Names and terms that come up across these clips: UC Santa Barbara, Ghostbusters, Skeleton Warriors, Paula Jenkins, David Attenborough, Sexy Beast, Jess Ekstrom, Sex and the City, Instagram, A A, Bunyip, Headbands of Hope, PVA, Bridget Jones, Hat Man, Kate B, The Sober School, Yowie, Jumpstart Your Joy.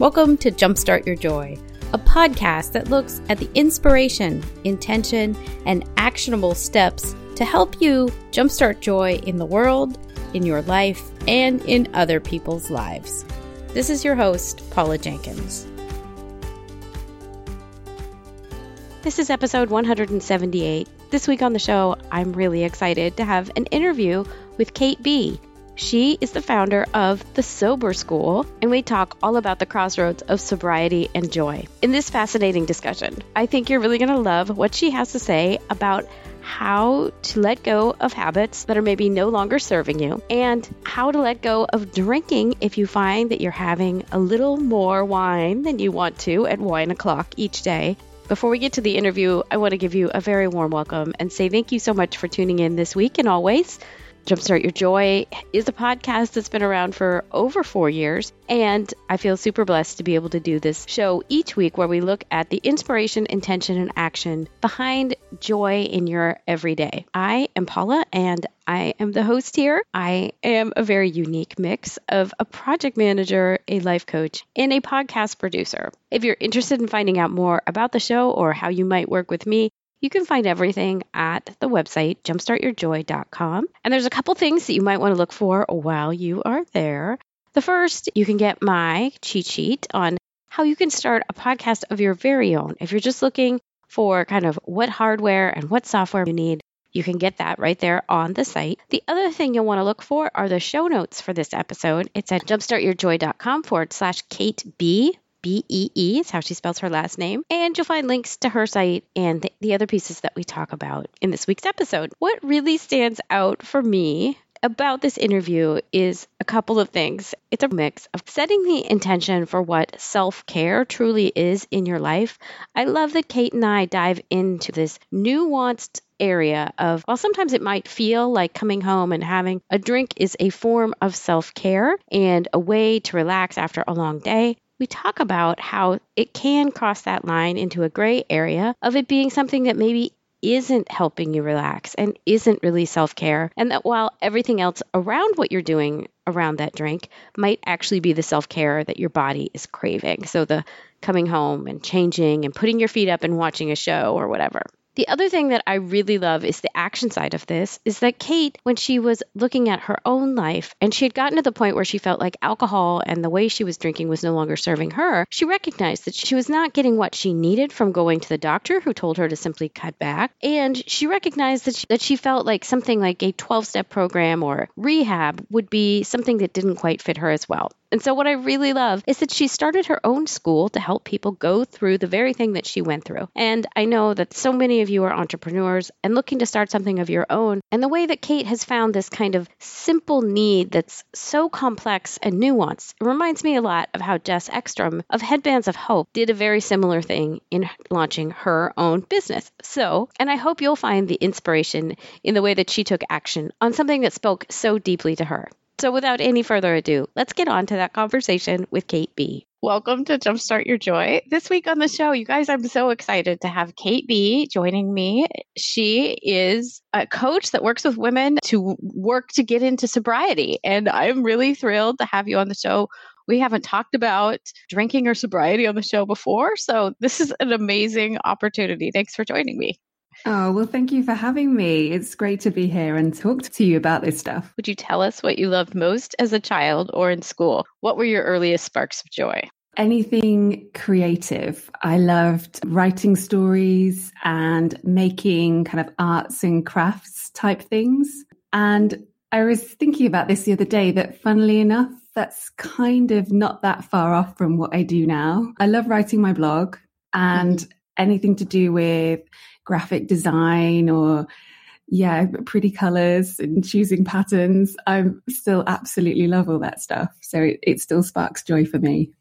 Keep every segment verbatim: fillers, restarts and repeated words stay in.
Welcome to Jumpstart Your Joy, a podcast that looks at the inspiration, intention, and actionable steps to help you jumpstart joy in the world, in your life, and in other people's lives. This is your host, Paula Jenkins. This is episode one hundred seventy-eight. This week on the show, I'm really excited to have an interview with Kate B. She is the founder of The Sober School, and we talk all about the crossroads of sobriety and joy. In this fascinating discussion, I think you're really going to love what she has to say about how to let go of habits that are maybe no longer serving you, and how to let go of drinking if you find that you're having a little more wine than you want to at one o'clock each day. Before we get to the interview, I want to give you a very warm welcome and say thank you so much for tuning in this week and always. Jumpstart Your Joy is a podcast that's been around for over four years, and I feel super blessed to be able to do this show each week where we look at the inspiration, intention, and action behind joy in your everyday. I am Paula, and I am the host here. I am a very unique mix of a project manager, a life coach, and a podcast producer. If you're interested in finding out more about the show or how you might work with me, you can find everything at the website, jumpstart your joy dot com. And there's a couple things that you might want to look for while you are there. The first, you can get my cheat sheet on how you can start a podcast of your very own. If you're just looking for kind of what hardware and what software you need, you can get that right there on the site. The other thing you'll want to look for are the show notes for this episode. It's at jumpstart your joy dot com forward slash Kate B. B E E is how she spells her last name. And you'll find links to her site and the, the other pieces that we talk about in this week's episode. What really stands out for me about this interview is a couple of things. It's a mix of setting the intention for what self-care truly is in your life. I love that Kate and I dive into this nuanced area of, while sometimes it might feel like coming home and having a drink is a form of self-care and a way to relax after a long day, we talk about how it can cross that line into a gray area of it being something that maybe isn't helping you relax and isn't really self-care. And that while everything else around what you're doing around that drink might actually be the self-care that your body is craving. So the coming home and changing and putting your feet up and watching a show or whatever. The other thing that I really love is the action side of this, is that Kate, when she was looking at her own life, and she had gotten to the point where she felt like alcohol and the way she was drinking was no longer serving her, she recognized that she was not getting what she needed from going to the doctor who told her to simply cut back. And she recognized that she, that she felt like something like a twelve-step program or rehab would be something that didn't quite fit her as well. And so what I really love is that she started her own school to help people go through the very thing that she went through. And I know that so many of you are entrepreneurs and looking to start something of your own. And the way that Kate has found this kind of simple need that's so complex and nuanced, it reminds me a lot of how Jess Ekstrom of Headbands of Hope did a very similar thing in launching her own business. So, and I hope you'll find the inspiration in the way that she took action on something that spoke so deeply to her. So without any further ado, let's get on to that conversation with Kate B. Welcome to Jumpstart Your Joy. This week on the show, you guys, I'm so excited to have Kate B joining me. She is a coach that works with women to work to get into sobriety. And I'm really thrilled to have you on the show. We haven't talked about drinking or sobriety on the show before. So this is an amazing opportunity. Thanks for joining me. Oh, well, thank you for having me. It's great to be here and talk to you about this stuff. Would you tell us what you loved most as a child or in school? What were your earliest sparks of joy? Anything creative. I loved writing stories and making kind of arts and crafts type things. And I was thinking about this the other day that, funnily enough, that's kind of not that far off from what I do now. I love writing my blog and mm-hmm. anything to do with graphic design or, yeah, pretty colors and choosing patterns. I still absolutely love all that stuff. So it, it still sparks joy for me.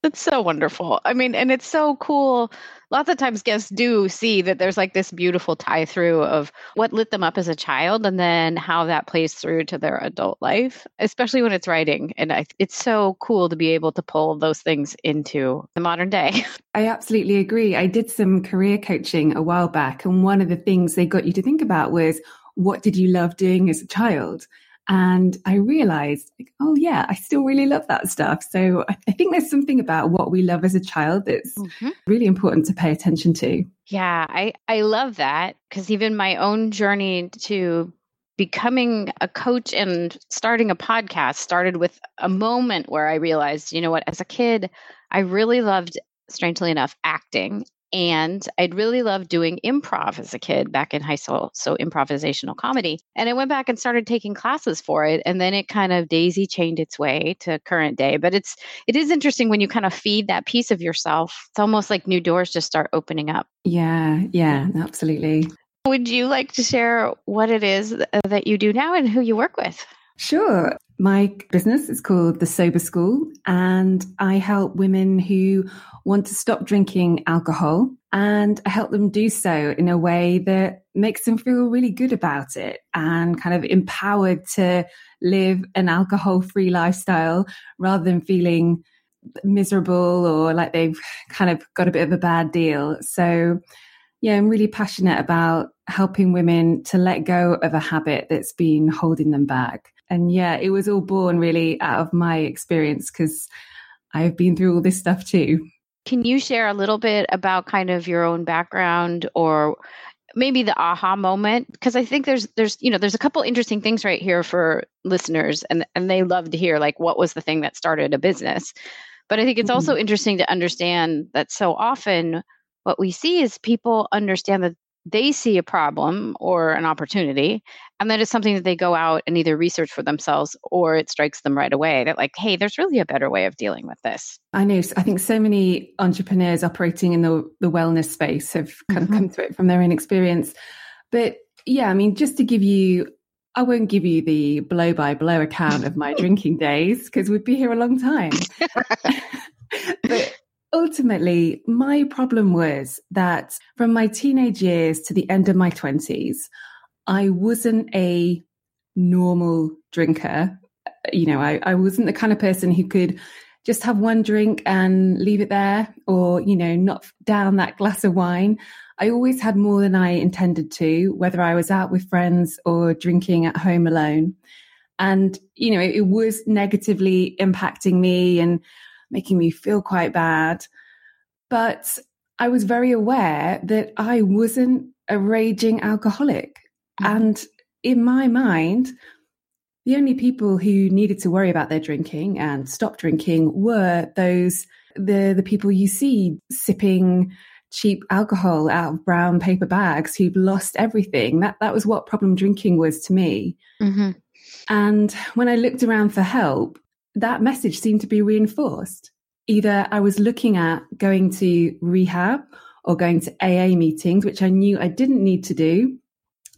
That's so wonderful. I mean, and it's so cool. Lots of times guests do see that there's like this beautiful tie through of what lit them up as a child and then how that plays through to their adult life, especially when it's writing. And I, it's so cool to be able to pull those things into the modern day. I absolutely agree. I did some career coaching a while back, and one of the things they got you to think about was, what did you love doing as a child? And I realized, like, oh, yeah, I still really love that stuff. So I, I think there's something about what we love as a child that's mm-hmm. really important to pay attention to. Yeah, I, I love that, because even my own journey to becoming a coach and starting a podcast started with a moment where I realized, you know what, as a kid, I really loved, strangely enough, acting. And I'd really loved doing improv as a kid back in high school, so improvisational comedy. And I went back and started taking classes for it. And then it kind of daisy chained its way to current day. But it's it is interesting when you kind of feed that piece of yourself. It's almost like new doors just start opening up. Yeah, yeah, absolutely. Would you like to share what it is that you do now and who you work with? Sure. My business is called The Sober School, and I help women who want to stop drinking alcohol, and I help them do so in a way that makes them feel really good about it and kind of empowered to live an alcohol-free lifestyle rather than feeling miserable or like they've kind of got a bit of a bad deal. So yeah, I'm really passionate about helping women to let go of a habit that's been holding them back. And yeah, it was all born really out of my experience, because I've been through all this stuff too. Can you share a little bit about kind of your own background, or maybe the aha moment? Because I think there's, there's, you know, there's a couple interesting things right here for listeners, and, and they love to hear, like, what was the thing that started a business? But I think it's mm-hmm. also interesting to understand that so often what we see is people understand that they see a problem or an opportunity, and that is something that they go out and either research for themselves, or it strikes them right away that, like, hey, there's really a better way of dealing with this. I know. I think so many entrepreneurs operating in the, the wellness space have kind of mm-hmm. come to it from their own experience. But yeah, I mean, just to give you, I won't give you the blow by blow account of my drinking days, because we'd be here a long time. But ultimately, my problem was that from my teenage years to the end of my twenties, I wasn't a normal drinker. You know, I, I wasn't the kind of person who could just have one drink and leave it there, or, you know, not down that glass of wine. I always had more than I intended to, whether I was out with friends or drinking at home alone. And, you know, it, it was negatively impacting me and making me feel quite bad. But I was very aware that I wasn't a raging alcoholic. Mm-hmm. And in my mind, the only people who needed to worry about their drinking and stop drinking were those, the, the people you see sipping cheap alcohol out of brown paper bags who've lost everything. That, that was what problem drinking was to me. Mm-hmm. And when I looked around for help, that message seemed to be reinforced. Either I was looking at going to rehab or going to A A meetings, which I knew I didn't need to do.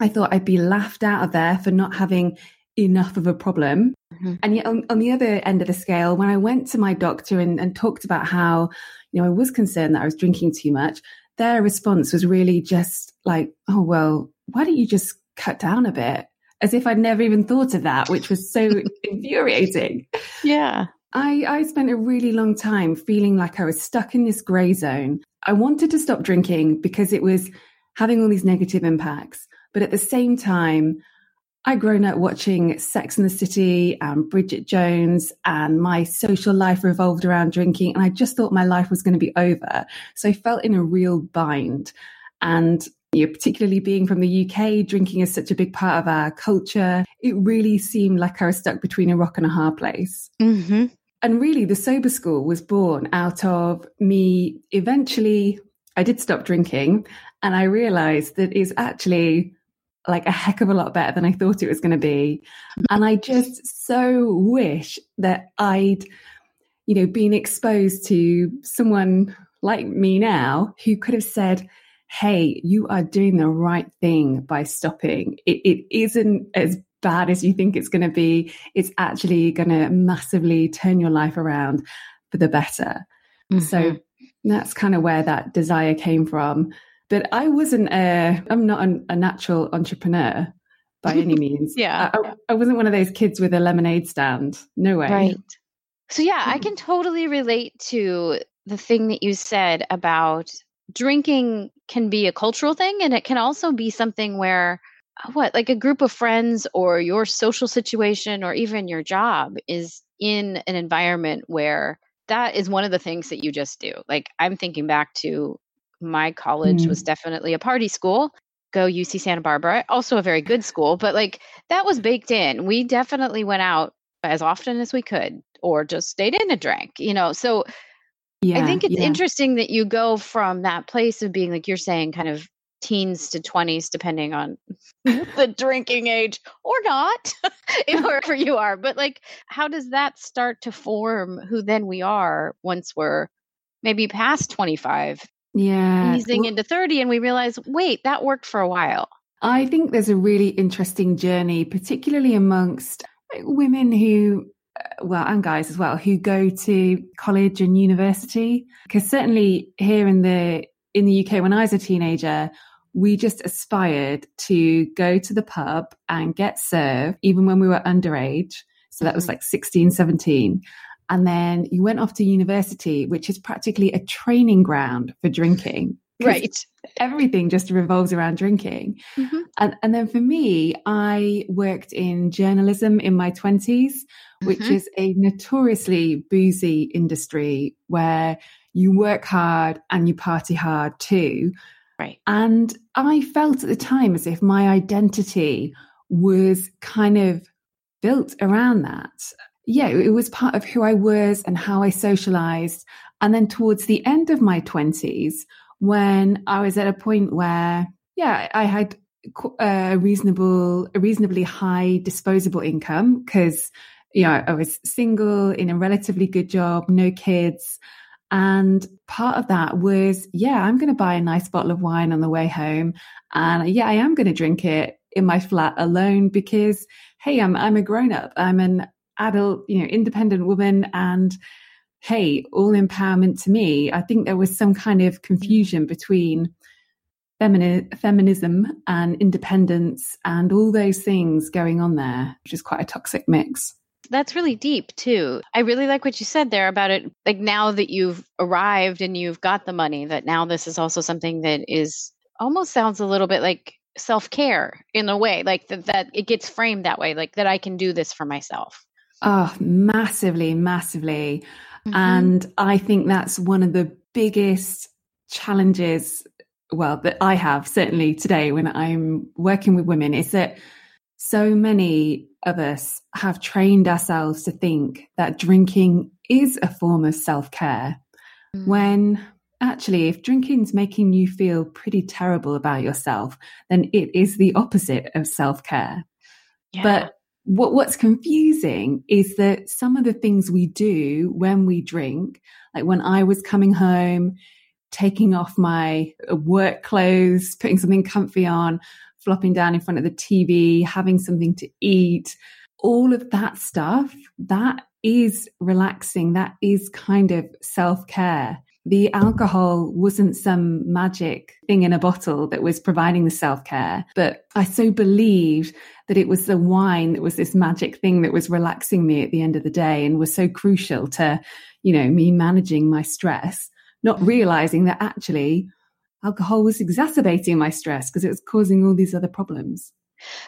I thought I'd be laughed out of there for not having enough of a problem. Mm-hmm. And yet on, on the other end of the scale, when I went to my doctor and, and talked about how, you know, I was concerned that I was drinking too much, their response was really just like, oh, well, why don't you just cut down a bit? As if I'd never even thought of that, which was so infuriating. Yeah. I, I spent a really long time feeling like I was stuck in this gray zone. I wanted to stop drinking because it was having all these negative impacts. But at the same time, I'd grown up watching Sex and the City and Bridget Jones, and my social life revolved around drinking. And I just thought my life was going to be over. So I felt in a real bind. And you know, particularly being from the U K, drinking is such a big part of our culture. It really seemed like I was stuck between a rock and a hard place. Mm-hmm. And really, the Sober School was born out of me. Eventually, I did stop drinking, and I realized that it's actually like a heck of a lot better than I thought it was going to be. And I just so wish that I'd, you know, been exposed to someone like me now who could have said, hey, you are doing the right thing by stopping. It, it isn't as bad as you think it's going to be. It's actually going to massively turn your life around for the better. Mm-hmm. So that's kind of where that desire came from. But I wasn't a, I'm not an, a natural entrepreneur by any means. yeah. I, I wasn't one of those kids with a lemonade stand. No way. Right. So yeah, I can totally relate to the thing that you said about drinking can be a cultural thing, and it can also be something where what, like a group of friends or your social situation or even your job is in an environment where that is one of the things that you just do. Like, I'm thinking back to my college mm. was definitely a party school. Go U C Santa Barbara, also a very good school, but like that was baked in. We definitely went out as often as we could or just stayed in and drank, you know? So yeah, I think it's yeah. interesting that you go from that place of being, like you're saying, kind of teens to twenties, depending on the drinking age or not, wherever you are. But like, how does that start to form who then we are once we're maybe past twenty-five? Yeah. Easing into thirty, and we realize, wait, that worked for a while. I think there's a really interesting journey, particularly amongst women who, well, and guys as well, who go to college and university. Because certainly here in the in the U K, when I was a teenager, we just aspired to go to the pub and get served, even when we were underage. So that was like sixteen, seventeen. And then you went off to university, which is practically a training ground for drinking. Right. Everything just revolves around drinking. Mm-hmm. And, and then for me, I worked in journalism in my twenties, which mm-hmm. is a notoriously boozy industry where you work hard and you party hard too. Right. And I felt at the time as if my identity was kind of built around that. Yeah, it was part of who I was and how I socialized. And then towards the end of my twenties, when I was at a point where, yeah, I had a reasonable, a reasonably high disposable income because, you know, I was single in a relatively good job, no kids. And part of that was, yeah, I'm going to buy a nice bottle of wine on the way home. And yeah, I am going to drink it in my flat alone because, hey, I'm I'm a grown up. I'm an adult, you know, independent woman, and hey, all empowerment to me. I think there was some kind of confusion between femini- feminism and independence and all those things going on there, which is quite a toxic mix. That's really deep too. I really like what you said there about it. Like, now that you've arrived and you've got the money, that now this is also something that is almost sounds a little bit like self-care in a way, like that, that it gets framed that way, like that I can do this for myself. Oh, massively, massively. Mm-hmm. And I think that's one of the biggest challenges, well, that I have certainly today when I'm working with women, is that so many of us have trained ourselves to think that drinking is a form of self-care, mm-hmm. when actually, if drinking's making you feel pretty terrible about yourself, then it is the opposite of self-care. Yeah. But What what's confusing is that some of the things we do when we drink, like when I was coming home, taking off my work clothes, putting something comfy on, flopping down in front of the T V, having something to eat, all of that stuff, that is relaxing. That is kind of self-care. The alcohol wasn't some magic thing in a bottle that was providing the self-care, but I so believed that it was the wine that was this magic thing that was relaxing me at the end of the day and was so crucial to, you know, me managing my stress, not realizing that actually alcohol was exacerbating my stress because it was causing all these other problems.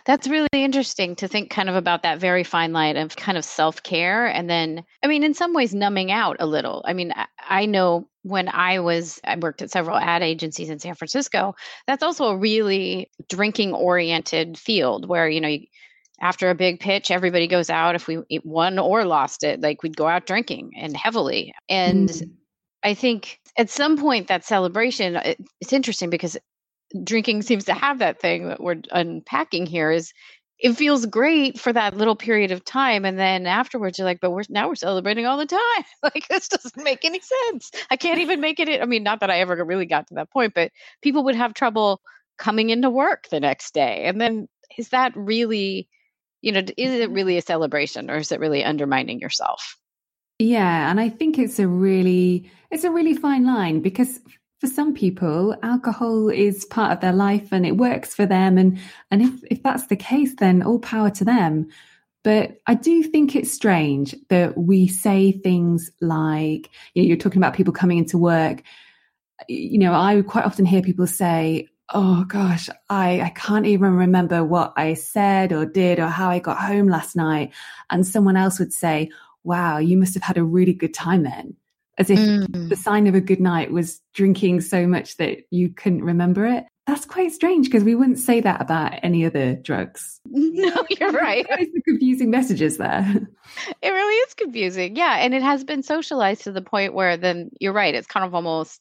That's really interesting to think kind of about that very fine line of kind of self-care. And then, I mean, in some ways, numbing out a little. I mean, I, I know when I was, I worked at several ad agencies in San Francisco. That's also a really drinking oriented field where, you know, you, after a big pitch, everybody goes out. If we won or lost it, like we'd go out drinking and heavily. And mm. I think at some point that celebration, it, it's interesting because drinking seems to have that thing that we're unpacking here, is it feels great for that little period of time. And then afterwards you're like, but we're now we're celebrating all the time. Like, this doesn't make any sense. I can't even make it. I mean, not that I ever really got to that point, but people would have trouble coming into work the next day. And then is that really, you know, is it really a celebration, or is it really undermining yourself? Yeah. And I think it's a really, it's a really fine line, because for some people, alcohol is part of their life and it works for them. And, and if, if that's the case, then all power to them. But I do think it's strange that we say things like, you know, you're talking about people coming into work. You know, I quite often hear people say, oh gosh, I, I can't even remember what I said or did or how I got home last night. And someone else would say, wow, you must have had a really good time then. As if mm. the sign of a good night was drinking so much that you couldn't remember it. That's quite strange because we wouldn't say that about any other drugs. No, you're right. It's the confusing messages there. It really is confusing. Yeah. And it has been socialized to the point where then you're right. It's kind of almost,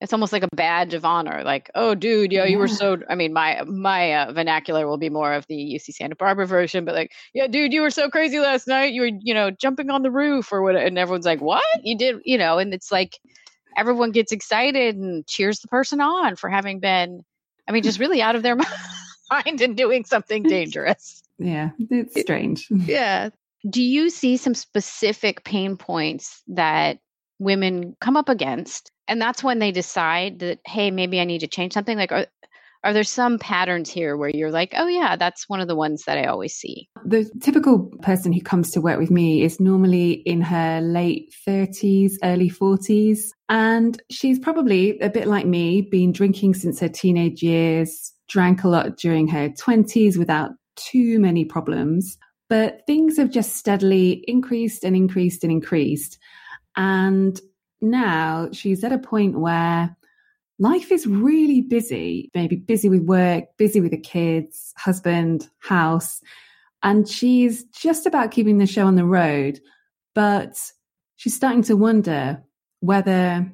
it's almost like a badge of honor. Like, oh, dude, yo, you yeah. were so, I mean, my my uh, vernacular will be more of the U C Santa Barbara version, but like, yeah, dude, you were so crazy last night. You were, you know, jumping on the roof or whatever. And everyone's like, what? You did, you know, and it's like everyone gets excited and cheers the person on for having been, I mean, just really out of their mind and doing something dangerous. Yeah, it's strange. Yeah. Do you see some specific pain points that women come up against? And that's when they decide that, hey, maybe I need to change something. Like, are, are there some patterns here where you're like, oh, yeah, that's one of the ones that I always see? The typical person who comes to work with me is normally in her late thirties, early forties. And she's probably a bit like me, been drinking since her teenage years, drank a lot during her twenties without too many problems. But things have just steadily increased and increased and increased. And now she's at a point where life is really busy, maybe busy with work, busy with the kids, husband, house. And she's just about keeping the show on the road. But she's starting to wonder whether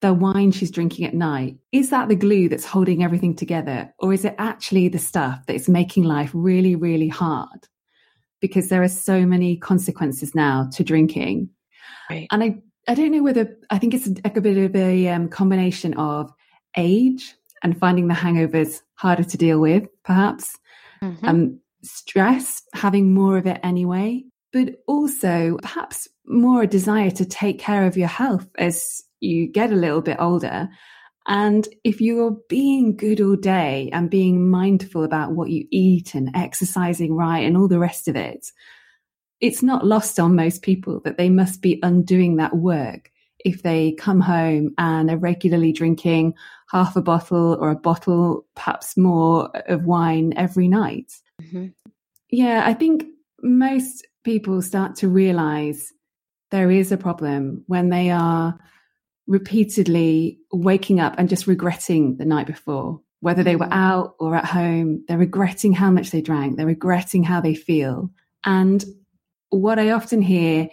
the wine she's drinking at night, is that the glue that's holding everything together? Or is it actually the stuff that is making life really, really hard? Because there are so many consequences now to drinking. Right. And I, I don't know whether, I think it's a, a bit of a um, combination of age and finding the hangovers harder to deal with, perhaps. Mm-hmm. Um, stress, having more of it anyway. But also perhaps more a desire to take care of your health as you get a little bit older. And if you're being good all day and being mindful about what you eat and exercising right and all the rest of it, it's not lost on most people that they must be undoing that work if they come home and are regularly drinking half a bottle or a bottle, perhaps more, of wine every night. Mm-hmm. Yeah, I think most people start to realize there is a problem when they are repeatedly waking up and just regretting the night before, whether they were out or at home. They're regretting how much they drank. They're regretting how they feel. And what I often hear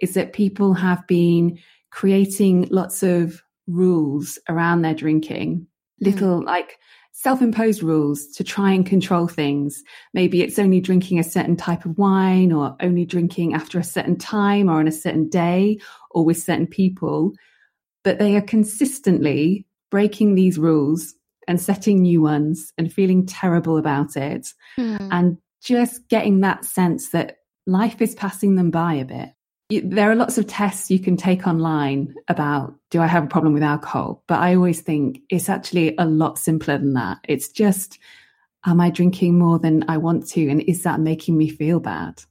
is that people have been creating lots of rules around their drinking, little mm. like self-imposed rules to try and control things. Maybe it's only drinking a certain type of wine or only drinking after a certain time or on a certain day or with certain people, but they are consistently breaking these rules and setting new ones and feeling terrible about it mm. and just getting that sense that life is passing them by a bit. There are lots of tests you can take online about, do I have a problem with alcohol? But I always think it's actually a lot simpler than that. It's just, am I drinking more than I want to? And is that making me feel bad?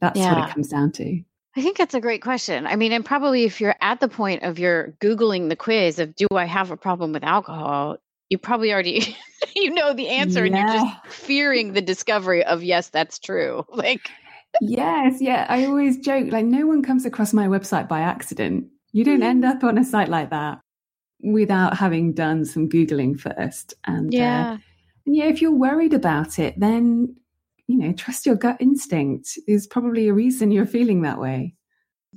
That's yeah. what it comes down to. I think that's a great question. I mean, and probably if you're at the point of you're Googling the quiz of, do I have a problem with alcohol? You probably already, you know the answer yeah. and you're just fearing the discovery of, yes, that's true. Like, yes. Yeah. I always joke, like, no one comes across my website by accident. You don't end up on a site like that without having done some Googling first. And yeah, uh, and yeah if you're worried about it, then, you know, trust your gut instinct is probably a reason you're feeling that way.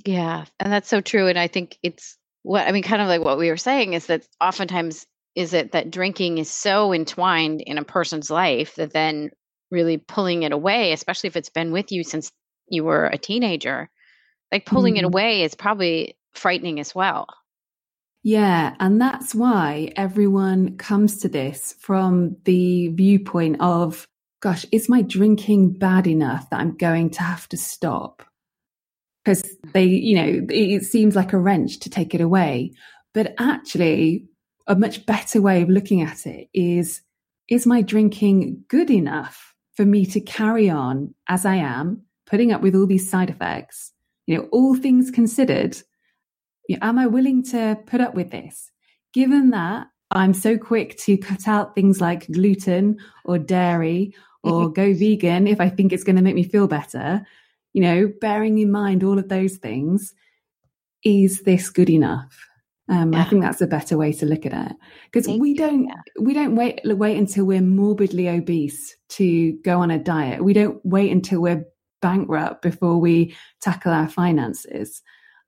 Yeah. And that's so true. And I think it's what, I mean, kind of like what we were saying is that oftentimes is it that drinking is so entwined in a person's life that then really pulling it away, especially if it's been with you since you were a teenager, like pulling mm. it away is probably frightening as well. Yeah. And that's why everyone comes to this from the viewpoint of, gosh, is my drinking bad enough that I'm going to have to stop? Because they, you know, it seems like a wrench to take it away. But actually, a much better way of looking at it is, is my drinking good enough for me to carry on as I am, putting up with all these side effects? You know, all things considered, you know, am I willing to put up with this? Given that I'm so quick to cut out things like gluten or dairy or go vegan if I think it's going to make me feel better. You know, bearing in mind all of those things, is this good enough? Um, yeah. I think that's a better way to look at it, because we don't yeah. we don't wait wait until we're morbidly obese to go on a diet. We don't wait until we're bankrupt before we tackle our finances,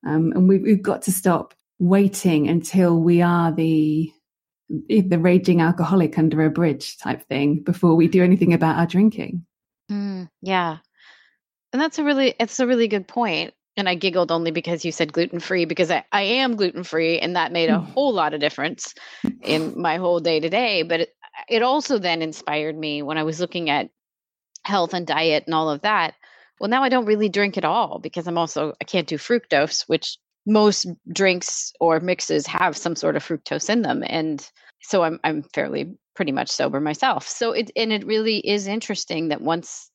um, and we've, we've got to stop waiting until we are the the raging alcoholic under a bridge type thing before we do anything about our drinking. Mm, yeah, and that's a really it's a really good point. And I giggled only because you said gluten-free, because I, I am gluten-free, and that made a whole lot of difference in my whole day to day. But it, it also then inspired me when I was looking at health and diet and all of that. Well, now I don't really drink at all, because I'm also, I can't do fructose, which most drinks or mixes have some sort of fructose in them. And so I'm, I'm fairly pretty much sober myself. So it, and it really is interesting that once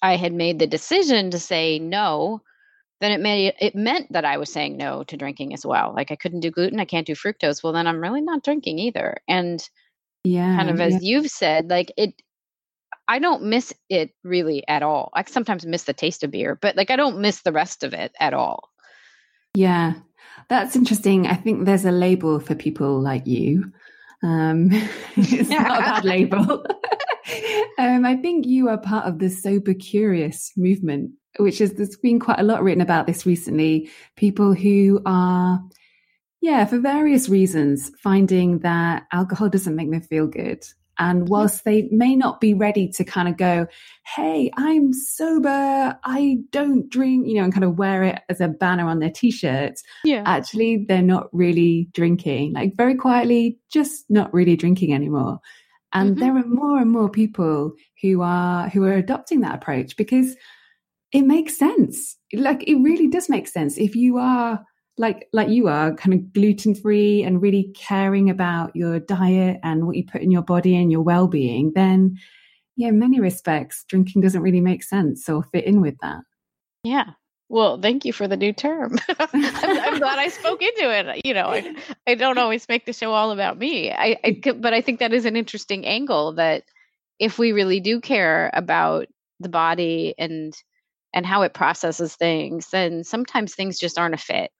I had made the decision to say no, then it made, it meant that I was saying no to drinking as well. Like, I couldn't do gluten, I can't do fructose. Well, then I'm really not drinking either. And yeah, kind of as yeah. you've said, like it, I don't miss it really at all. I sometimes miss the taste of beer, but like I don't miss the rest of it at all. Yeah, that's interesting. I think there's a label for people like you. Um, it's not a bad label. um, I think you are part of the Sober Curious movement, which is, there's been quite a lot written about this recently. People who are, yeah, for various reasons, finding that alcohol doesn't make them feel good. And whilst they may not be ready to kind of go, hey, I'm sober, I don't drink, you know, and kind of wear it as a banner on their T-shirts. Yeah. Actually, they're not really drinking, like very quietly, just not really drinking anymore. And mm-hmm. there are more and more people who are who are adopting that approach, because it makes sense. Like, it really does make sense. If you are like, like you are kind of gluten free and really caring about your diet and what you put in your body and your well being, then yeah, in many respects, drinking doesn't really make sense or fit in with that. Yeah. Well, thank you for the new term. I'm, I'm glad I spoke into it. You know, I, I don't always make the show all about me. I, I, but I think that is an interesting angle, that if we really do care about the body and and how it processes things, then sometimes things just aren't a fit.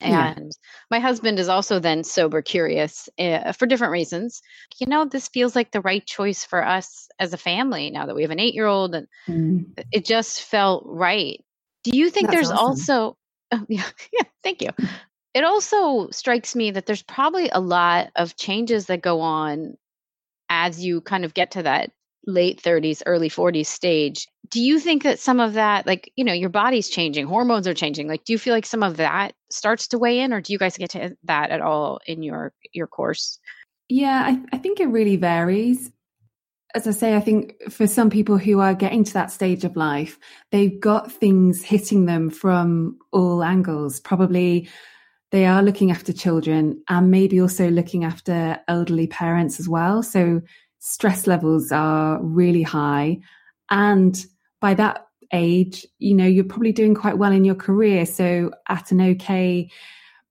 And yeah. my husband is also then sober curious uh, for different reasons. You know, this feels like the right choice for us as a family now that we have an eight-year-old, and mm. it just felt right. Do you think That's there's awesome. also, oh, yeah, yeah, thank you. It also strikes me that there's probably a lot of changes that go on as you kind of get to that late thirties, early forties stage. Do you think that some of that, like, you know, your body's changing, hormones are changing. Like, do you feel like some of that starts to weigh in, or do you guys get to that at all in your, your course? Yeah, I, I think it really varies. As I say, I think for some people who are getting to that stage of life, they've got things hitting them from all angles. Probably they are looking after children, and maybe also looking after elderly parents as well. So stress levels are really high. And by that age, you know, you're probably doing quite well in your career. So at an okay,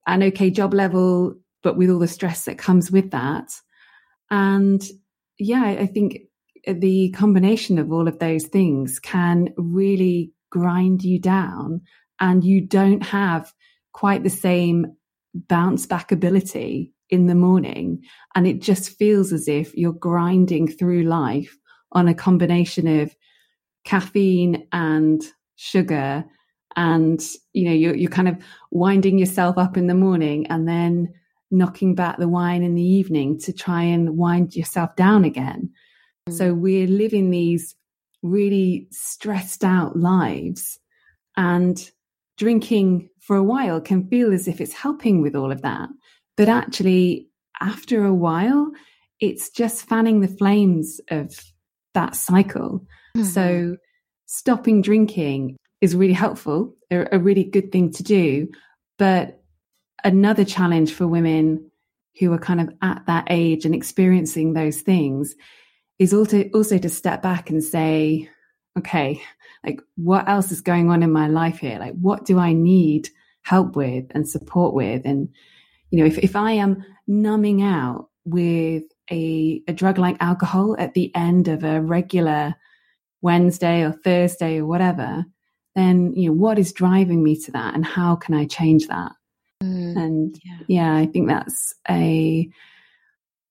an okay job level, but with all the stress that comes with that. And yeah, I think the combination of all of those things can really grind you down, and you don't have quite the same bounce back ability in the morning, and it just feels as if you're grinding through life on a combination of caffeine and sugar, and you know, you're, you're kind of winding yourself up in the morning and then knocking back the wine in the evening to try and wind yourself down again. Mm-hmm. So we're living these really stressed out lives, and drinking for a while can feel as if it's helping with all of that. But actually, after a while, it's just fanning the flames of that cycle. Mm-hmm. So stopping drinking is really helpful, a, a really good thing to do. But another challenge for women who are kind of at that age and experiencing those things is also, also to step back and say, okay, like, what else is going on in my life here? Like, what do I need help with and support with? And you know, if, if I am numbing out with a, a drug like alcohol at the end of a regular Wednesday or Thursday or whatever, then, you know, what is driving me to that and how can I change that? Mm, and yeah. yeah, I think that's a,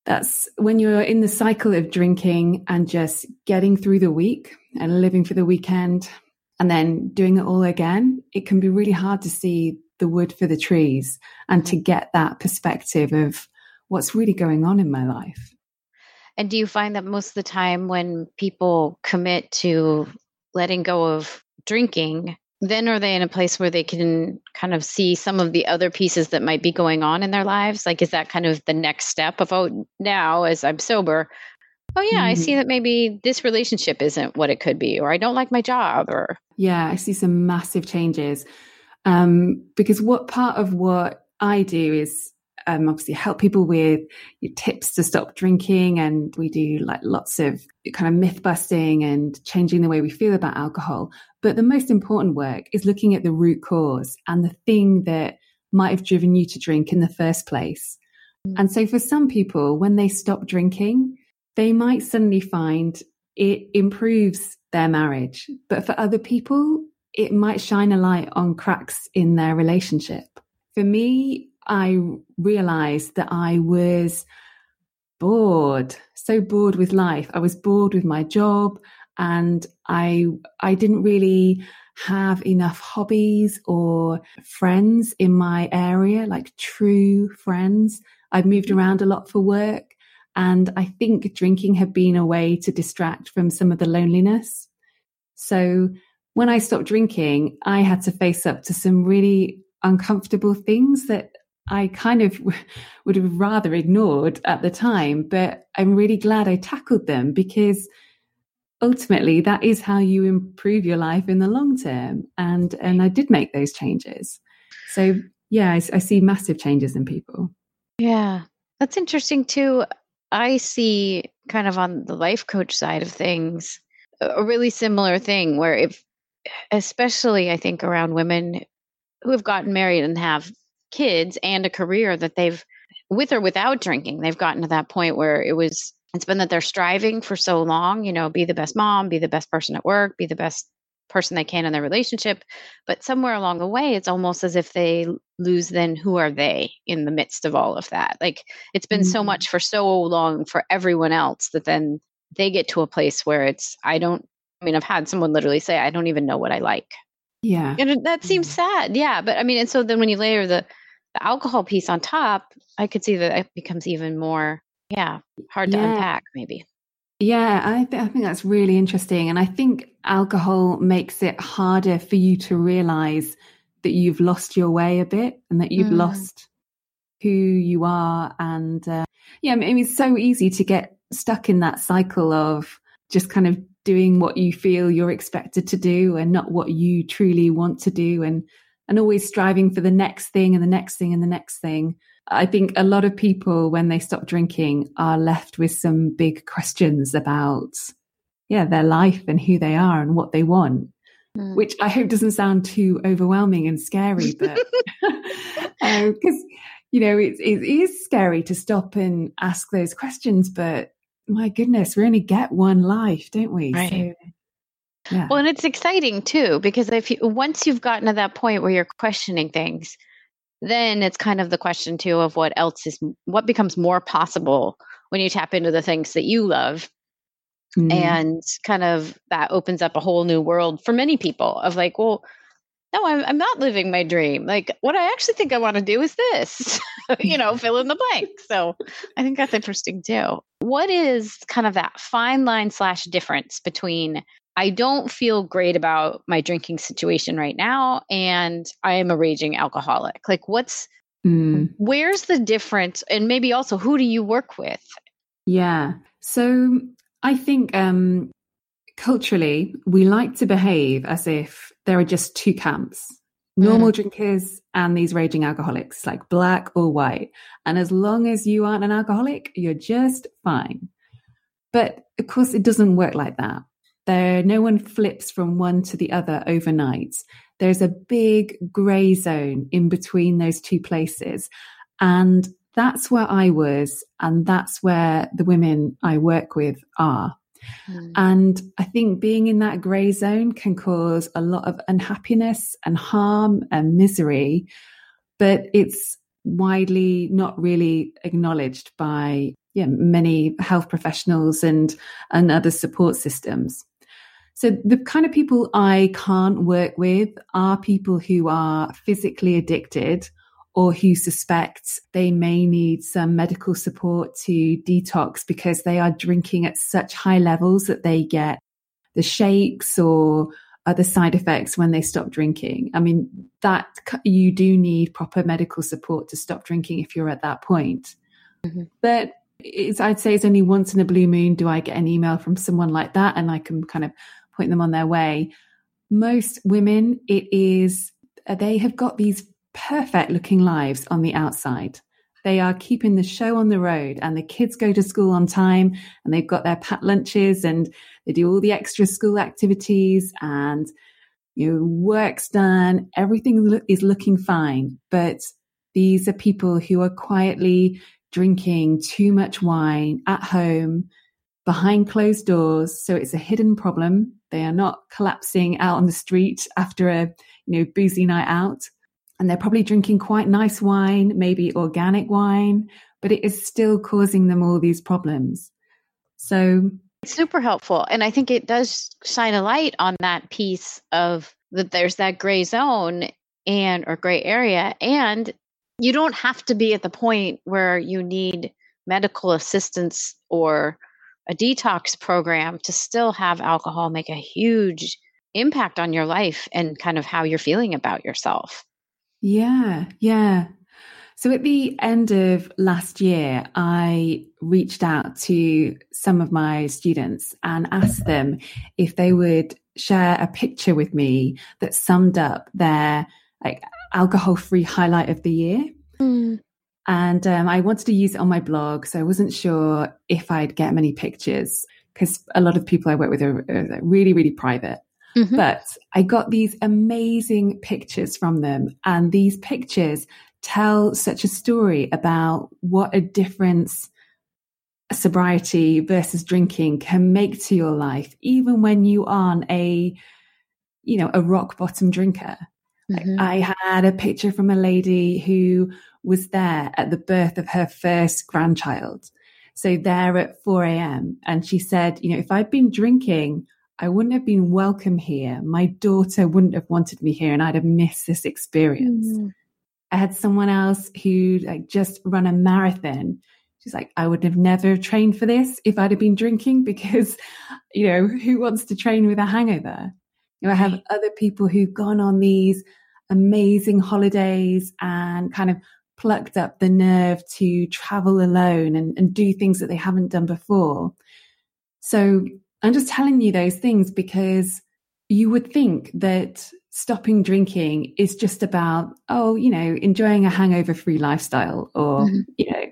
that's when you're in the cycle of drinking and just getting through the week and living for the weekend and then doing it all again, it can be really hard to see the wood for the trees and to get that perspective of what's really going on in my life. And do you find that most of the time when people commit to letting go of drinking, then are they in a place where they can kind of see some of the other pieces that might be going on in their lives? Like, is that kind of the next step of, oh, now as I'm sober, oh yeah, mm-hmm. I see that maybe this relationship isn't what it could be, or I don't like my job, or. Yeah, I see some massive changes. Um, because what part of what I do is um, obviously help people with your tips to stop drinking. And we do like lots of kind of myth busting and changing the way we feel about alcohol. But the most important work is looking at the root cause and the thing that might have driven you to drink in the first place. Mm-hmm. And so for some people, when they stop drinking, they might suddenly find it improves their marriage. But for other people, it might shine a light on cracks in their relationship. For me, I realized that I was bored, so bored with life. I was bored with my job, and I I didn't really have enough hobbies or friends in my area, like true friends. I've moved around a lot for work, and I think drinking had been a way to distract from some of the loneliness. So when I stopped drinking, I had to face up to some really uncomfortable things that I kind of would have rather ignored at the time, but I'm really glad I tackled them, because ultimately that is how you improve your life in the long term. And and I did make those changes. So yeah, I, I see massive changes in people. Yeah, that's interesting too. I see kind of on the life coach side of things, a really similar thing where if, especially I think around women who have gotten married and have kids and a career that they've, with or without drinking, they've gotten to that point where it was, it's been that they're striving for so long, you know, be the best mom, be the best person at work, be the best person they can in their relationship. But somewhere along the way, it's almost as if they lose then who are they in the midst of all of that? Like, it's been mm-hmm. so much for so long for everyone else that then they get to a place where it's, I don't, I mean, I've had someone literally say, I don't even know what I like. Yeah. And that seems sad. Yeah. But I mean, and so then when you layer the, the alcohol piece on top, I could see that it becomes even more, yeah, hard to yeah. unpack maybe. Yeah. I, th- I think that's really interesting. And I think alcohol makes it harder for you to realize that you've lost your way a bit and that you've mm. lost who you are. And uh, yeah, I mean, it's so easy to get stuck in that cycle of just kind of doing what you feel you're expected to do and not what you truly want to do, and and always striving for the next thing and the next thing and the next thing. I think a lot of people when they stop drinking are left with some big questions about yeah their life and who they are and what they want, mm. which I hope doesn't sound too overwhelming and scary, but um, 'cause you know it, it is scary to stop and ask those questions, but my goodness, we only get one life, don't we? Right. So, yeah. Well, and it's exciting too, because if you, once you've gotten to that point where you're questioning things, then it's kind of the question too of what else is, what becomes more possible when you tap into the things that you love. Mm. And kind of that opens up a whole new world for many people of like, well, no, I'm, I'm not living my dream. Like, what I actually think I want to do is this, you know, fill in the blank. So I think that's interesting too. What is kind of that fine line slash difference between I don't feel great about my drinking situation right now and I am a raging alcoholic? Like, what's, mm. where's the difference? And maybe also, who do you work with? Yeah. So I think, um, culturally, we like to behave as if there are just two camps, normal mm. drinkers and these raging alcoholics, like black or white. And as long as you aren't an alcoholic, you're just fine. But of course, it doesn't work like that. There, no one flips from one to the other overnight. There's a big gray zone in between those two places. And that's where I was, and that's where the women I work with are. Mm. And I think being in that grey zone can cause a lot of unhappiness and harm and misery, but it's widely not really acknowledged by yeah, many health professionals and, and other support systems. So the kind of people I can't work with are people who are physically addicted or who suspect they may need some medical support to detox because they are drinking at such high levels that they get the shakes or other side effects when they stop drinking. I mean, that you do need proper medical support to stop drinking if you're at that point. Mm-hmm. But it's, I'd say it's only once in a blue moon do I get an email from someone like that and I can kind of point them on their way. Most women, it is, they have got these perfect looking lives on the outside. They are keeping the show on the road, and the kids go to school on time, and they've got their packed lunches, and they do all the extra school activities, and you know, work's done. Everything lo- is looking fine. But these are people who are quietly drinking too much wine at home behind closed doors. So it's a hidden problem. They are not collapsing out on the street after a you know boozy night out. And they're probably drinking quite nice wine, maybe organic wine, but it is still causing them all these problems. So it's super helpful. And I think it does shine a light on that piece of that there's that gray zone and or gray area. And you don't have to be at the point where you need medical assistance or a detox program to still have alcohol make a huge impact on your life and kind of how you're feeling about yourself. Yeah, yeah. So at the end of last year, I reached out to some of my students and asked them if they would share a picture with me that summed up their like alcohol-free highlight of the year. Mm. And um, I wanted to use it on my blog, so I wasn't sure if I'd get many pictures because a lot of people I work with are, are really, really private. Mm-hmm. But I got these amazing pictures from them, and these pictures tell such a story about what a difference sobriety versus drinking can make to your life, even when you aren't a, you know, a rock bottom drinker. Mm-hmm. Like I had a picture from a lady who was there at the birth of her first grandchild. So there at four a.m. and she said, you know, if I'd been drinking, I wouldn't have been welcome here. My daughter wouldn't have wanted me here, and I'd have missed this experience. Mm. I had someone else who like just run a marathon. She's like, I would have never trained for this if I'd have been drinking because, you know, who wants to train with a hangover? You know, I have other people who've gone on these amazing holidays and kind of plucked up the nerve to travel alone and, and do things that they haven't done before. So I'm just telling you those things because you would think that stopping drinking is just about, oh, you know, enjoying a hangover-free lifestyle or, mm-hmm. you know,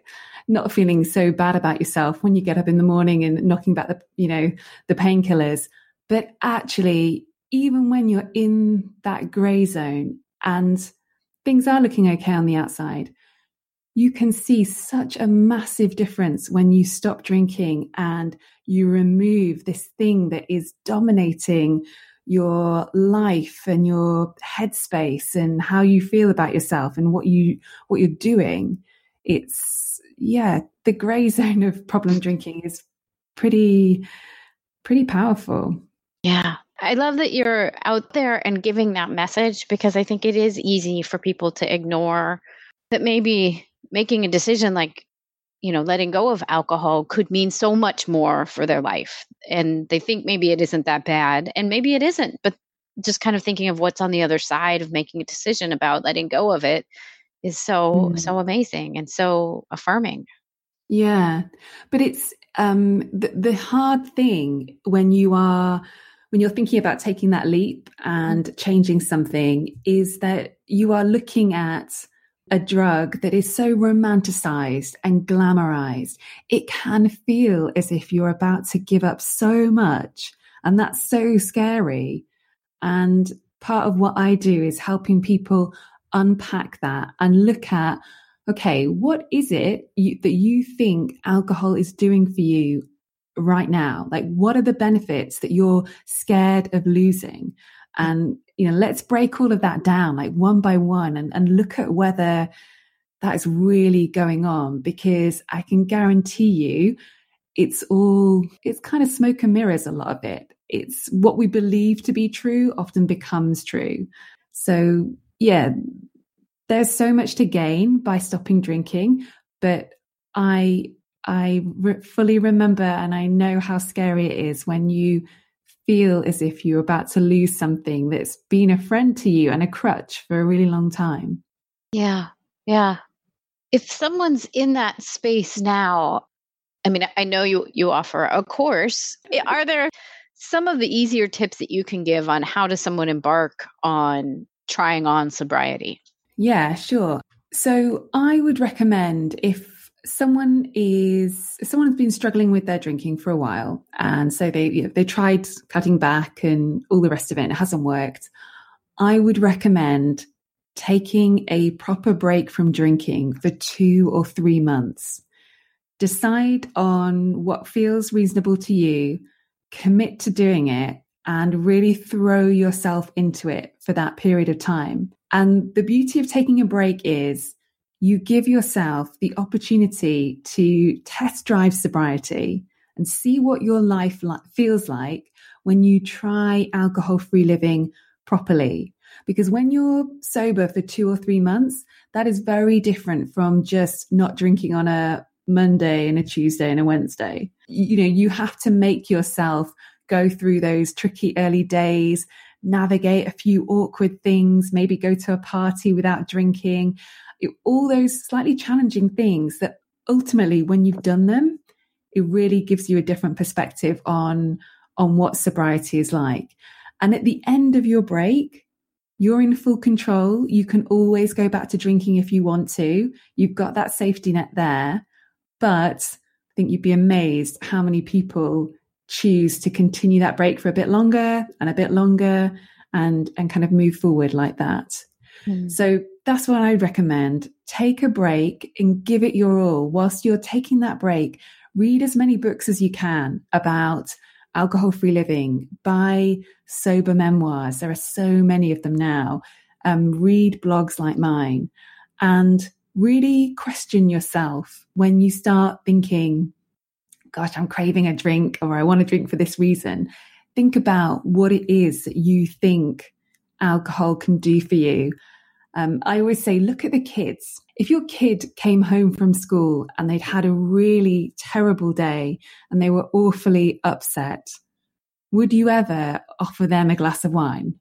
not feeling so bad about yourself when you get up in the morning and knocking back the, you know, the painkillers. But actually, even when you're in that gray zone and things are looking okay on the outside, you can see such a massive difference when you stop drinking and you remove this thing that is dominating your life and your headspace and how you feel about yourself and what you what you're doing. It's yeah, the gray zone of problem drinking is pretty pretty powerful. Yeah. I love that you're out there and giving that message because I think it is easy for people to ignore that maybe making a decision like, you know, letting go of alcohol could mean so much more for their life. And they think maybe it isn't that bad, and maybe it isn't, but just kind of thinking of what's on the other side of making a decision about letting go of it is so, mm. so amazing and so affirming. Yeah. But it's um, the, the hard thing when you are, when you're thinking about taking that leap and changing something is that you are looking at a drug that is so romanticized and glamorized, it can feel as if you're about to give up so much. And that's so scary. And part of what I do is helping people unpack that and look at okay, what is it you, that you think alcohol is doing for you right now? Like, what are the benefits that you're scared of losing? And, you know, let's break all of that down, like one by one, and, and look at whether that is really going on, because I can guarantee you it's all, it's kind of smoke and mirrors, a lot of it. It's what we believe to be true often becomes true. So yeah, there's so much to gain by stopping drinking, but I, I re- fully remember, and I know how scary it is when you feel as if you're about to lose something that's been a friend to you and a crutch for a really long time. Yeah. Yeah. If someone's in that space now, I mean, I know you, you offer a course. Are there some of the easier tips that you can give on how does someone embark on trying on sobriety? Yeah, sure. So I would recommend, if someone is, someone's been struggling with their drinking for a while, and so they, you know, they tried cutting back and all the rest of it, and it hasn't worked, I would recommend taking a proper break from drinking for two or three months. Decide on what feels reasonable to you, commit to doing it, and really throw yourself into it for that period of time. And the beauty of taking a break is you give yourself the opportunity to test drive sobriety and see what your life li- feels like when you try alcohol-free living properly. Because when you're sober for two or three months, that is very different from just not drinking on a Monday and a Tuesday and a Wednesday. You know, you have to make yourself go through those tricky early days, navigate a few awkward things, maybe go to a party without drinking, all those slightly challenging things that ultimately, when you've done them, it really gives you a different perspective on, on what sobriety is like. And at the end of your break, you're in full control. You can always go back to drinking if you want to. You've got that safety net there. But I think you'd be amazed how many people choose to continue that break for a bit longer and a bit longer and, and kind of move forward like that. Mm. So that's what I'd recommend. Take a break and give it your all. Whilst you're taking that break, read as many books as you can about alcohol-free living. Buy sober memoirs. There are so many of them now. Um, read blogs like mine, and really question yourself when you start thinking, gosh, I'm craving a drink, or I want a drink for this reason. Think about what it is that you think alcohol can do for you. Um, I always say, look at the kids. If your kid came home from school and they'd had a really terrible day and they were awfully upset, would you ever offer them a glass of wine?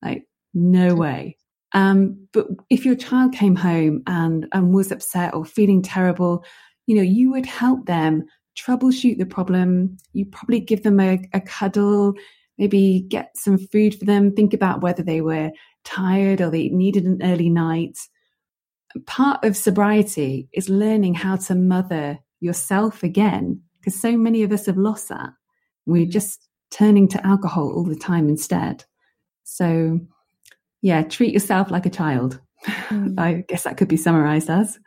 Like, no way. Um, but if your child came home and, and was upset or feeling terrible, you know, you would help them troubleshoot the problem. You probably give them a, a cuddle, maybe get some food for them, think about whether they were tired or they needed an early night. Part of sobriety is learning how to mother yourself again, because so many of us have lost that. We're just turning to alcohol all the time instead. So yeah, treat yourself like a child. Mm. I guess that could be summarized as.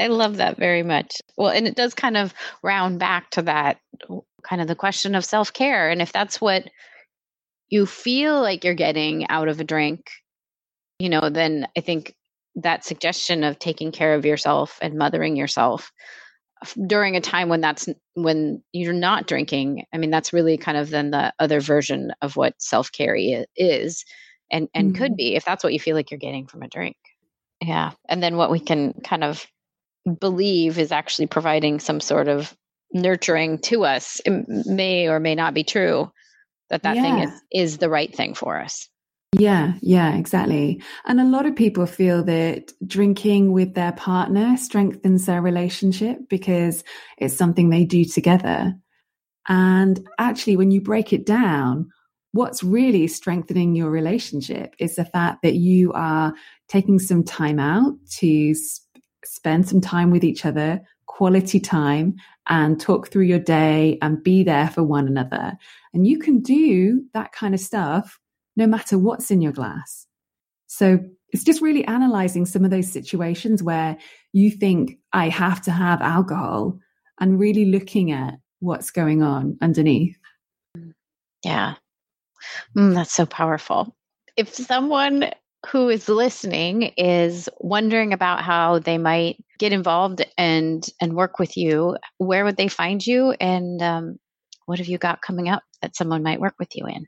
I love that very much. Well, and it does kind of round back to that kind of the question of self-care. And if that's what you feel like you're getting out of a drink, you know, then I think that suggestion of taking care of yourself and mothering yourself during a time when that's when you're not drinking, I mean, that's really kind of then the other version of what self-care is and, and mm-hmm. could be, if that's what you feel like you're getting from a drink. Yeah. And then what we can kind of believe is actually providing some sort of nurturing to us. It may or may not be true that that yeah. thing is, is the right thing for us. Yeah, yeah, exactly. And a lot of people feel that drinking with their partner strengthens their relationship because it's something they do together. And actually, when you break it down, what's really strengthening your relationship is the fact that you are taking some time out to sp- spend some time with each other, quality time, and talk through your day and be there for one another. And you can do that kind of stuff no matter what's in your glass. So it's just really analyzing some of those situations where you think I have to have alcohol and really looking at what's going on underneath. Yeah. Mm, that's so powerful. If someone who is listening is wondering about how they might get involved and, and work with you, where would they find you? And um, what have you got coming up that someone might work with you in?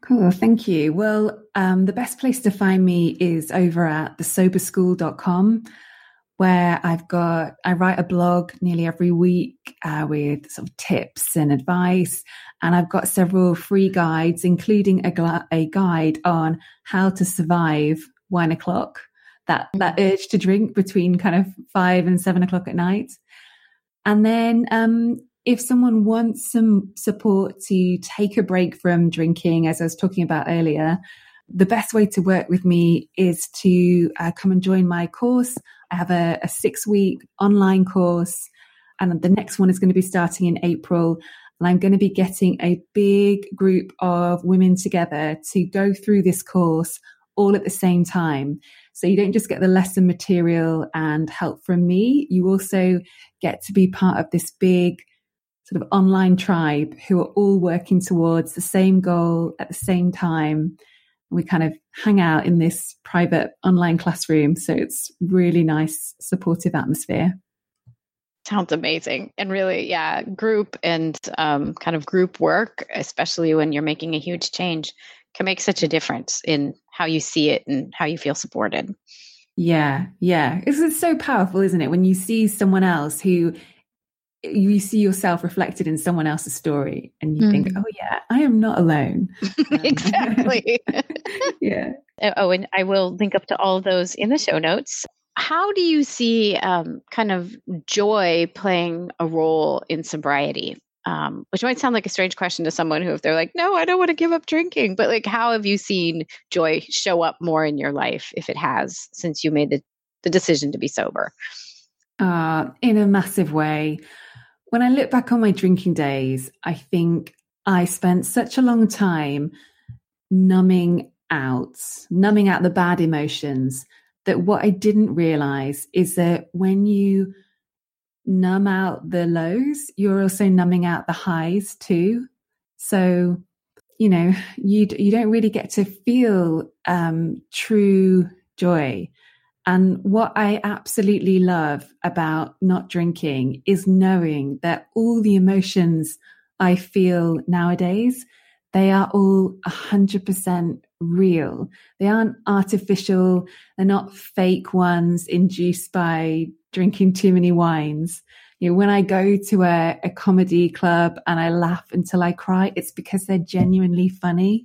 Cool. Thank you. Well, um, the best place to find me is over at the sober school dot com, where I've got, I write a blog nearly every week uh, with sort of tips and advice. And I've got several free guides, including a, gla- a guide on how to survive wine o'clock, that, that urge to drink between kind of five and seven o'clock at night. And then um, if someone wants some support to take a break from drinking, as I was talking about earlier, the best way to work with me is to uh, come and join my course. I have a, a six-week online course, and the next one is going to be starting in April. And I'm going to be getting a big group of women together to go through this course all at the same time. So you don't just get the lesson material and help from me. You also get to be part of this big sort of online tribe who are all working towards the same goal at the same time. We kind of hang out in this private online classroom. So it's really nice, supportive atmosphere. Sounds amazing. And really, yeah, group and um, kind of group work, especially when you're making a huge change, can make such a difference in how you see it and how you feel supported. Yeah, yeah. It's, it's so powerful, isn't it? When you see someone else who, you see yourself reflected in someone else's story and you mm-hmm. think, oh yeah, I am not alone. Um, exactly. Yeah. Oh, and I will link up to all those in the show notes. How do you see um, kind of joy playing a role in sobriety? Um, which might sound like a strange question to someone who, if they're like, no, I don't want to give up drinking, but like, how have you seen joy show up more in your life, if it has, since you made the, the decision to be sober? Uh, in a massive way. When I look back on my drinking days, I think I spent such a long time numbing out, numbing out the bad emotions, that what I didn't realize is that when you numb out the lows, you're also numbing out the highs too. So, you know, you you don't really get to feel um, true joy. And what I absolutely love about not drinking is knowing that all the emotions I feel nowadays, they are all one hundred percent real. They aren't artificial. They're not fake ones induced by drinking too many wines. You know, when I go to a, a comedy club and I laugh until I cry, it's because they're genuinely funny.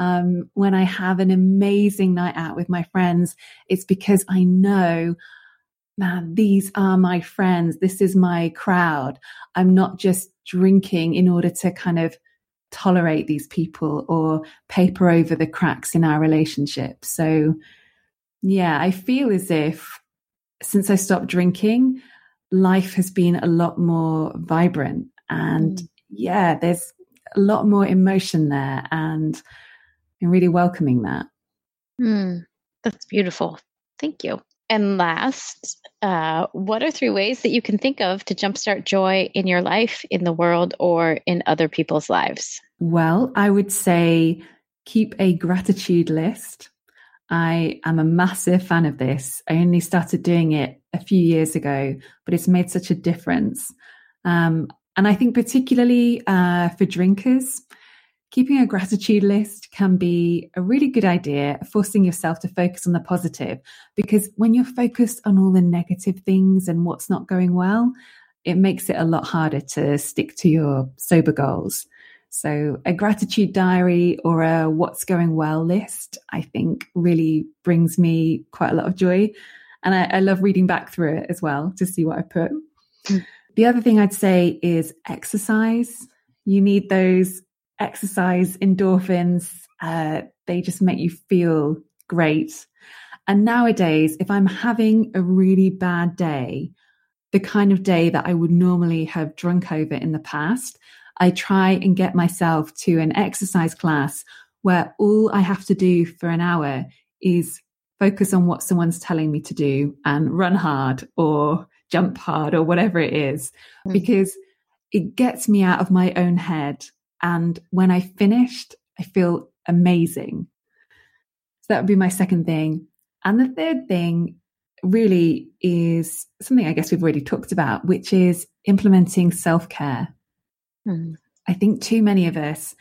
Um, when I have an amazing night out with my friends, it's because I know, man, these are my friends. This is my crowd. I'm not just drinking in order to kind of tolerate these people or paper over the cracks in our relationship. So yeah, I feel as if since I stopped drinking, life has been a lot more vibrant. And yeah, there's a lot more emotion there. And And really welcoming that. Mm, that's beautiful. Thank you. And last, uh, what are three ways that you can think of to jumpstart joy in your life, in the world, or in other people's lives? Well, I would say keep a gratitude list. I am a massive fan of this. I only started doing it a few years ago, but it's made such a difference. Um, and I think particularly uh, for drinkers, keeping a gratitude list can be a really good idea, forcing yourself to focus on the positive, because when you're focused on all the negative things and what's not going well, it makes it a lot harder to stick to your sober goals. So a gratitude diary or a what's going well list, I think really brings me quite a lot of joy. And I, I love reading back through it as well to see what I put. The other thing I'd say is exercise. You need those exercise endorphins. Uh, they just make you feel great. And nowadays, if I'm having a really bad day, the kind of day that I would normally have drunk over in the past, I try and get myself to an exercise class where all I have to do for an hour is focus on what someone's telling me to do and run hard or jump hard or whatever it is, mm. because it gets me out of my own head. And when I finished, I feel amazing. So that would be my second thing. And the third thing really is something I guess we've already talked about, which is implementing self-care. Mm. I think too many of us,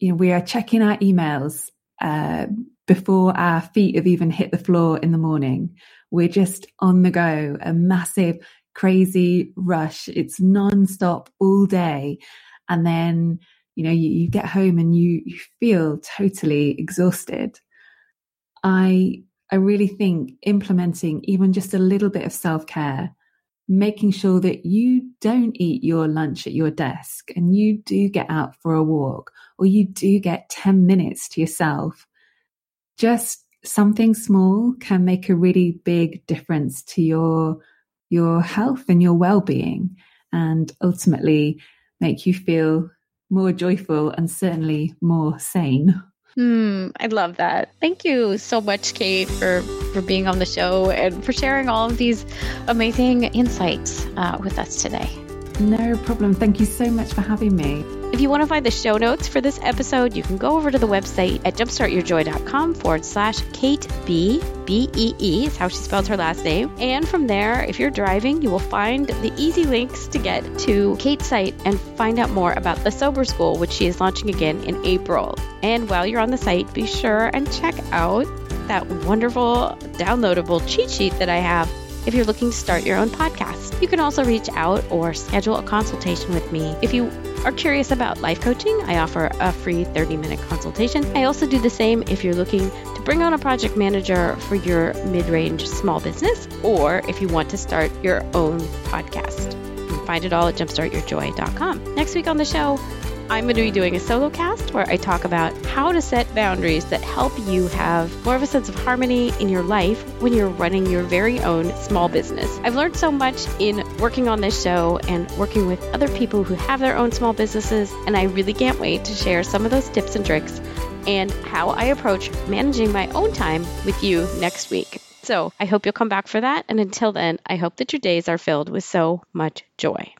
you know, we are checking our emails uh, before our feet have even hit the floor in the morning. We're just on the go, a massive, crazy rush. It's nonstop all day. And then, you know, you, you get home and you, you feel totally exhausted. I, I really think implementing even just a little bit of self-care, making sure that you don't eat your lunch at your desk and you do get out for a walk, or you do get ten minutes to yourself. Just something small can make a really big difference to your, your health and your well-being, and ultimately make you feel more joyful and certainly more sane. Mm, I love that. Thank you so much, Kate, for, for being on the show and for sharing all of these amazing insights uh, with us today. No problem. Thank you so much for having me. If you want to find the show notes for this episode, you can go over to the website at jumpstart your joy dot com forward slash Kate B, B E E is how she spells her last name. And from there, if you're driving, you will find the easy links to get to Kate's site and find out more about The Sober School, which she is launching again in April. And while you're on the site, be sure and check out that wonderful downloadable cheat sheet that I have if you're looking to start your own podcast. You can also reach out or schedule a consultation with me. If you are curious about life coaching, I offer a free thirty minute consultation. I also do the same if you're looking to bring on a project manager for your mid-range small business, or if you want to start your own podcast. You can find it all at jumpstart your joy dot com. Next week on the show, I'm going to be doing a solo cast where I talk about how to set boundaries that help you have more of a sense of harmony in your life when you're running your very own small business. I've learned so much in working on this show and working with other people who have their own small businesses, and I really can't wait to share some of those tips and tricks and how I approach managing my own time with you next week. So I hope you'll come back for that. And until then, I hope that your days are filled with so much joy.